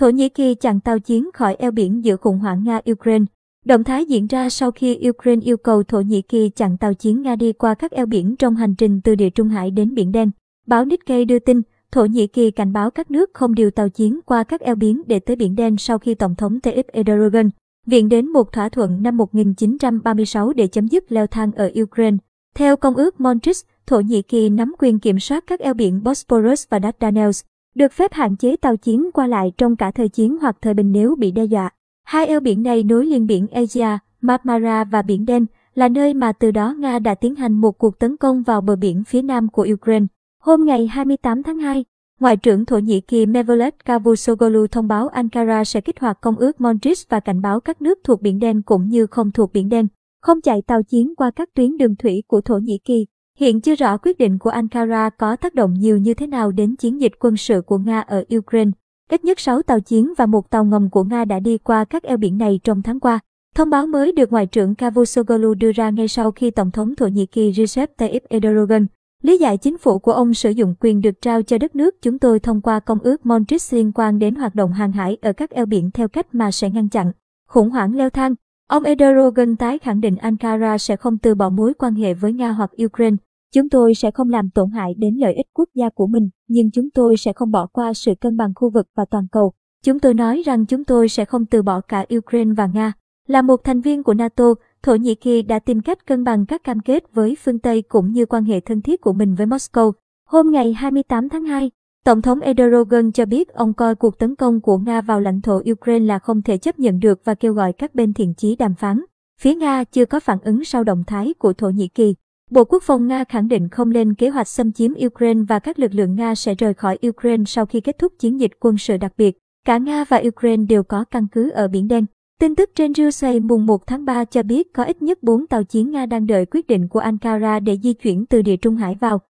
Thổ Nhĩ Kỳ chặn tàu chiến khỏi eo biển giữa khủng hoảng Nga-Ukraine. Động thái diễn ra sau khi Ukraine yêu cầu Thổ Nhĩ Kỳ chặn tàu chiến Nga đi qua các eo biển trong hành trình từ Địa Trung Hải đến Biển Đen. Báo Nikkei đưa tin, Thổ Nhĩ Kỳ cảnh báo các nước không điều tàu chiến qua các eo biển để tới Biển Đen sau khi Tổng thống Tayyip Erdoğan viện đến một thỏa thuận năm 1936 để chấm dứt leo thang ở Ukraine. Theo Công ước Montreux, Thổ Nhĩ Kỳ nắm quyền kiểm soát các eo biển Bosporus và Dardanelles, được phép hạn chế tàu chiến qua lại trong cả thời chiến hoặc thời bình nếu bị đe dọa. Hai eo biển này nối liền biển Aegean, Marmara và Biển Đen, là nơi mà từ đó Nga đã tiến hành một cuộc tấn công vào bờ biển phía nam của Ukraine. Hôm ngày 28 tháng 2, Ngoại trưởng Thổ Nhĩ Kỳ Mevlüt Çavuşoğlu thông báo Ankara sẽ kích hoạt Công ước Montreux và cảnh báo các nước thuộc Biển Đen cũng như không thuộc Biển Đen không chạy tàu chiến qua các tuyến đường thủy của Thổ Nhĩ Kỳ. Hiện chưa rõ quyết định của Ankara có tác động nhiều như thế nào đến chiến dịch quân sự của Nga ở Ukraine. Ít nhất 6 tàu chiến và một tàu ngầm của Nga đã đi qua các eo biển này trong tháng qua. Thông báo mới được Ngoại trưởng Çavuşoğlu đưa ra ngay sau khi Tổng thống Thổ Nhĩ Kỳ Recep Tayyip Erdoğan lý giải chính phủ của ông sử dụng quyền được trao cho đất nước chúng tôi thông qua Công ước Montreux liên quan đến hoạt động hàng hải ở các eo biển theo cách mà sẽ ngăn chặn khủng hoảng leo thang. Ông Erdoğan tái khẳng định Ankara sẽ không từ bỏ mối quan hệ với Nga hoặc Ukraine. Chúng tôi sẽ không làm tổn hại đến lợi ích quốc gia của mình, nhưng chúng tôi sẽ không bỏ qua sự cân bằng khu vực và toàn cầu. Chúng tôi nói rằng chúng tôi sẽ không từ bỏ cả Ukraine và Nga. Là một thành viên của NATO, Thổ Nhĩ Kỳ đã tìm cách cân bằng các cam kết với phương Tây cũng như quan hệ thân thiết của mình với Moscow. Hôm ngày 28 tháng 2, Tổng thống Erdoğan cho biết ông coi cuộc tấn công của Nga vào lãnh thổ Ukraine là không thể chấp nhận được và kêu gọi các bên thiện chí đàm phán. Phía Nga chưa có phản ứng sau động thái của Thổ Nhĩ Kỳ. Bộ Quốc phòng Nga khẳng định không lên kế hoạch xâm chiếm Ukraine và các lực lượng Nga sẽ rời khỏi Ukraine sau khi kết thúc chiến dịch quân sự đặc biệt. Cả Nga và Ukraine đều có căn cứ ở Biển Đen. Tin tức trên Reuters mùng 1 tháng 3 cho biết có ít nhất 4 tàu chiến Nga đang đợi quyết định của Ankara để di chuyển từ Địa Trung Hải vào